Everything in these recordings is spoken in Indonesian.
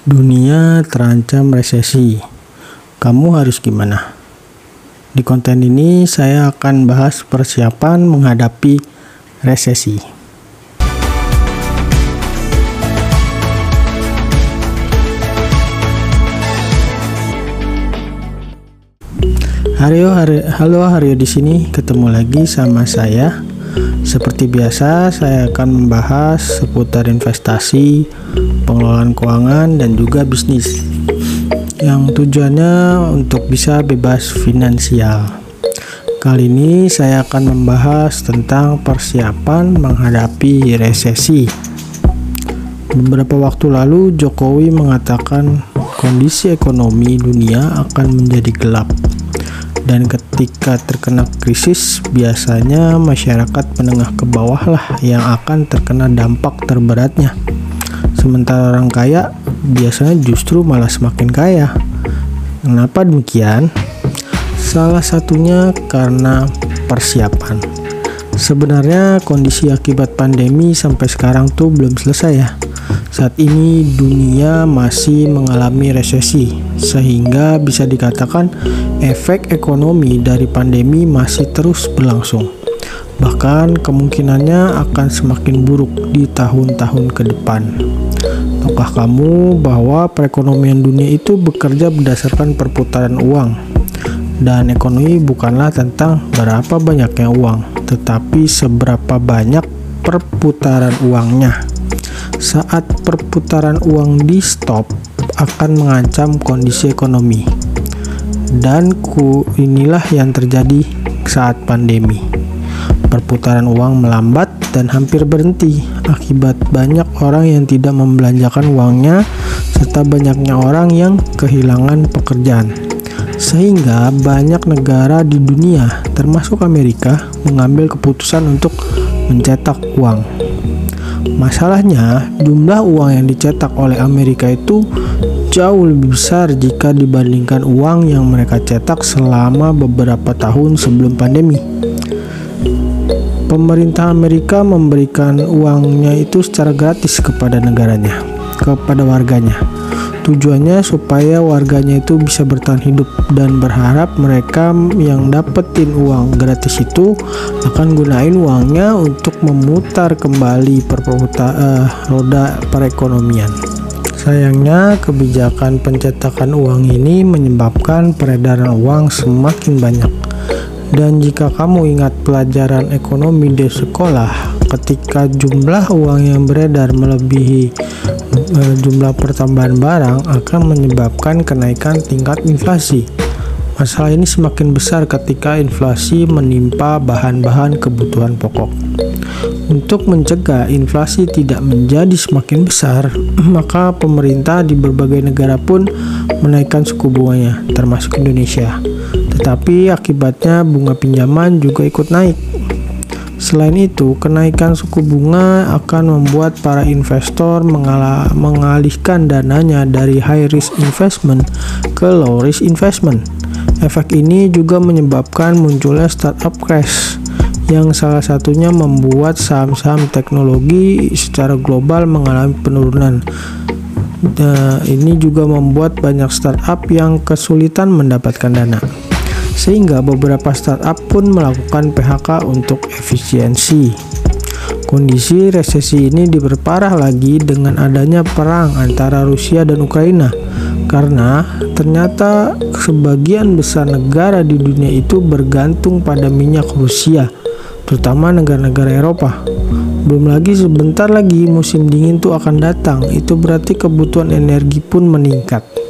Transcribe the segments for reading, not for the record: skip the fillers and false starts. Dunia terancam resesi. Kamu harus gimana? Di konten ini saya akan bahas persiapan menghadapi resesi. Halo, di sini ketemu lagi sama saya. Seperti biasa, saya akan membahas seputar investasi, pengelolaan keuangan, dan juga bisnis yang tujuannya untuk bisa bebas finansial. Kali ini saya akan membahas tentang persiapan menghadapi resesi. Beberapa waktu lalu, Jokowi mengatakan kondisi ekonomi dunia akan menjadi gelap. Dan ketika terkena krisis, biasanya masyarakat menengah ke bawah lah yang akan terkena dampak terberatnya. Sementara orang kaya biasanya justru malah semakin kaya. Kenapa demikian? Salah satunya karena persiapan. Sebenarnya kondisi akibat pandemi sampai sekarang tuh belum selesai ya. Saat ini dunia masih mengalami resesi, sehingga bisa dikatakan efek ekonomi dari pandemi masih terus berlangsung. Bahkan kemungkinannya akan semakin buruk di tahun-tahun ke depan. Tahukah kamu bahwa perekonomian dunia itu bekerja berdasarkan perputaran uang? Dan ekonomi bukanlah tentang berapa banyaknya uang, tetapi seberapa banyak perputaran uangnya. Saat perputaran uang di stop akan mengancam kondisi ekonomi, dan inilah yang terjadi saat pandemi. Perputaran uang melambat dan hampir berhenti akibat banyak orang yang tidak membelanjakan uangnya serta banyaknya orang yang kehilangan pekerjaan, sehingga banyak negara di dunia termasuk Amerika mengambil keputusan untuk mencetak uang. Masalahnya, jumlah uang yang dicetak oleh Amerika itu jauh lebih besar jika dibandingkan uang yang mereka cetak selama beberapa tahun sebelum pandemi. Pemerintah Amerika memberikan uangnya itu secara gratis kepada warganya. Tujuannya supaya warganya itu bisa bertahan hidup dan berharap mereka yang dapetin uang gratis itu akan gunain uangnya untuk memutar kembali roda perekonomian. Sayangnya, kebijakan pencetakan uang ini menyebabkan peredaran uang semakin banyak. Dan jika kamu ingat pelajaran ekonomi di sekolah, ketika jumlah uang yang beredar melebihi jumlah pertambahan barang akan menyebabkan kenaikan tingkat inflasi. Masalah ini semakin besar ketika inflasi menimpa bahan-bahan kebutuhan pokok. Untuk mencegah inflasi tidak menjadi semakin besar, maka pemerintah di berbagai negara pun menaikkan suku bunganya, termasuk Indonesia. Tetapi akibatnya bunga pinjaman juga ikut naik. Selain itu, kenaikan suku bunga akan membuat para investor mengalihkan dananya dari high risk investment ke low risk investment. Efek ini juga menyebabkan munculnya startup crash, yang salah satunya membuat saham-saham teknologi secara global mengalami penurunan. Ini juga membuat banyak startup yang kesulitan mendapatkan dana. Sehingga beberapa startup pun melakukan PHK untuk efisiensi. Kondisi resesi ini diperparah lagi dengan adanya perang antara Rusia dan Ukraina, karena ternyata sebagian besar negara di dunia itu bergantung pada minyak Rusia, terutama negara-negara Eropa. Belum lagi sebentar lagi musim dingin itu akan datang, itu berarti kebutuhan energi pun meningkat.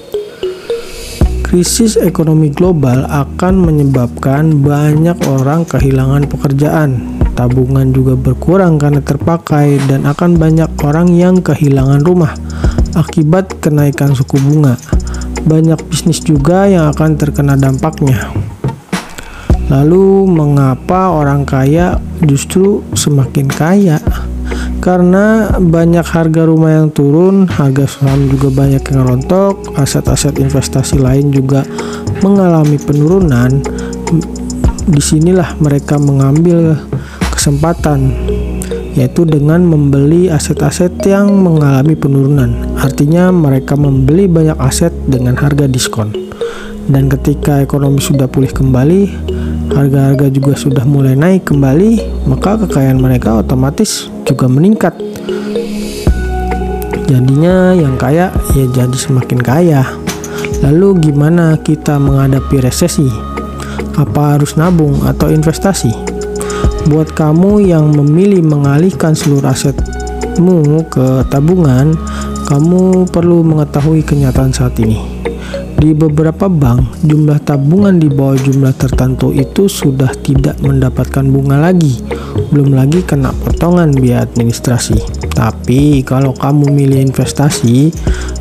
Krisis ekonomi global akan menyebabkan banyak orang kehilangan pekerjaan, tabungan juga berkurang karena terpakai, dan akan banyak orang yang kehilangan rumah akibat kenaikan suku bunga. Banyak bisnis juga yang akan terkena dampaknya. Lalu, mengapa orang kaya justru semakin kaya? Karena banyak harga rumah yang turun, harga saham juga banyak yang rontok, aset-aset investasi lain juga mengalami penurunan. Disinilah mereka mengambil kesempatan yaitu dengan membeli aset-aset yang mengalami penurunan. Artinya mereka membeli banyak aset dengan harga diskon. Dan ketika ekonomi sudah pulih kembali, harga-harga juga sudah mulai naik kembali, maka kekayaan mereka otomatis juga meningkat. Jadinya yang kaya ya jadi semakin kaya. Lalu gimana kita menghadapi resesi? Apa harus nabung atau investasi? Buat kamu yang memilih mengalihkan seluruh asetmu ke tabungan, kamu perlu mengetahui kenyataan saat ini. Di beberapa bank, jumlah tabungan di bawah jumlah tertentu itu sudah tidak mendapatkan bunga lagi, belum lagi kena potongan biaya administrasi. Tapi kalau kamu milih investasi,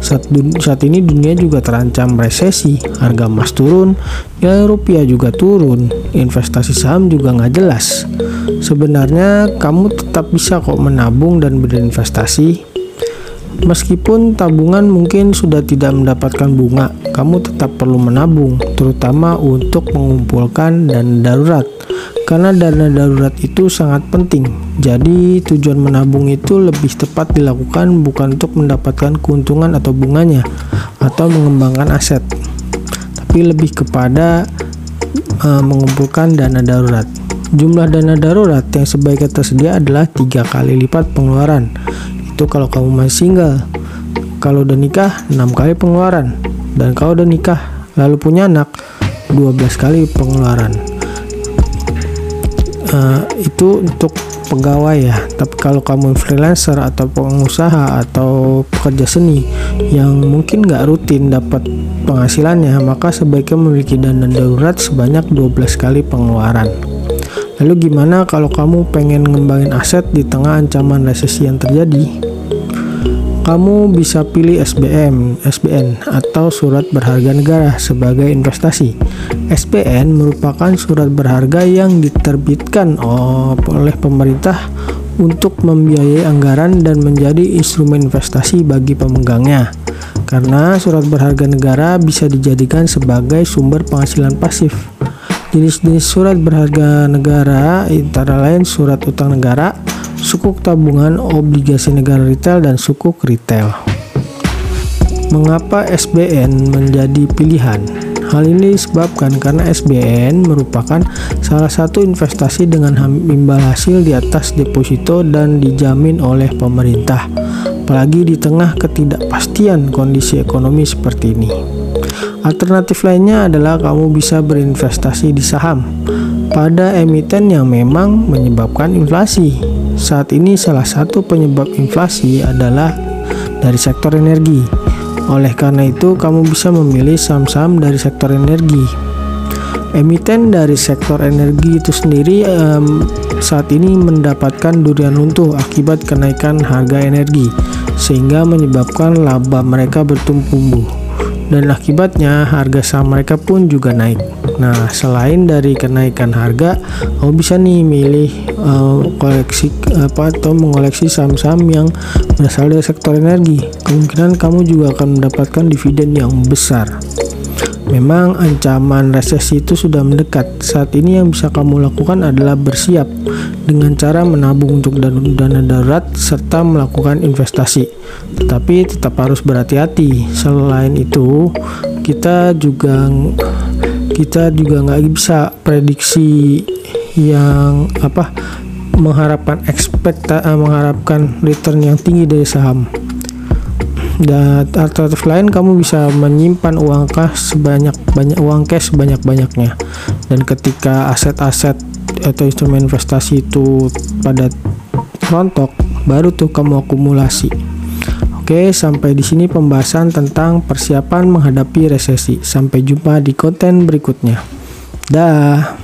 saat ini dunia juga terancam resesi, harga emas turun, nilai rupiah juga turun, investasi saham juga nggak jelas. Sebenarnya kamu tetap bisa kok menabung dan berinvestasi. Meskipun tabungan mungkin sudah tidak mendapatkan bunga, kamu tetap perlu menabung, terutama untuk mengumpulkan dana darurat. Karena dana darurat itu sangat penting. Jadi tujuan menabung itu lebih tepat dilakukan bukan untuk mendapatkan keuntungan atau bunganya atau mengembangkan aset, tapi lebih kepada mengumpulkan dana darurat. Jumlah dana darurat yang sebaiknya tersedia adalah 3 kali lipat pengeluaran. Itu kalau kamu masih single. Kalau udah nikah, 6 kali pengeluaran. Dan kalau udah nikah lalu punya anak, 12 kali pengeluaran. Itu untuk pegawai ya. Tapi kalau kamu freelancer atau pengusaha atau pekerja seni yang mungkin nggak rutin dapat penghasilannya, maka sebaiknya memiliki dana darurat sebanyak 12 kali pengeluaran. Lalu gimana kalau kamu pengen ngembangin aset di tengah ancaman resesi yang terjadi? Kamu bisa pilih SBM, SBN atau surat berharga negara sebagai investasi. SBN merupakan surat berharga yang diterbitkan oleh pemerintah untuk membiayai anggaran dan menjadi instrumen investasi bagi pemegangnya. Karena surat berharga negara bisa dijadikan sebagai sumber penghasilan pasif. Jenis-jenis surat berharga negara antara lain surat utang negara, sukuk tabungan, obligasi negara retail, dan sukuk retail. Mengapa SBN menjadi pilihan? Hal ini disebabkan karena SBN merupakan salah satu investasi dengan imbal hasil di atas deposito dan dijamin oleh pemerintah, apalagi di tengah ketidakpastian kondisi ekonomi seperti ini. Alternatif lainnya adalah kamu bisa berinvestasi di saham pada emiten yang memang menyebabkan inflasi. Saat ini salah satu penyebab inflasi adalah dari sektor energi. Oleh karena itu, kamu bisa memilih saham-saham dari sektor energi. Emiten dari sektor energi itu sendiri saat ini mendapatkan durian runtuh akibat kenaikan harga energi, sehingga menyebabkan laba mereka bertumbuh, dan akibatnya harga saham mereka pun juga naik. Nah, selain dari kenaikan harga, kamu bisa nih milih mengoleksi saham-saham yang berasal dari sektor energi. Kemungkinan kamu juga akan mendapatkan dividen yang besar. Memang ancaman resesi itu sudah mendekat. Saat ini yang bisa kamu lakukan adalah bersiap dengan cara menabung untuk dana darurat serta melakukan investasi. Tetapi tetap harus berhati-hati. Selain itu, kita juga nggak bisa prediksi yang mengharapkan return yang tinggi dari saham. Dan alternatif lain, kamu bisa menyimpan uang cash sebanyak-banyaknya. Dan ketika aset-aset atau instrumen investasi itu pada rontok, baru tuh kamu akumulasi. Oke, sampai di sini pembahasan tentang persiapan menghadapi resesi. Sampai jumpa di konten berikutnya. Dah.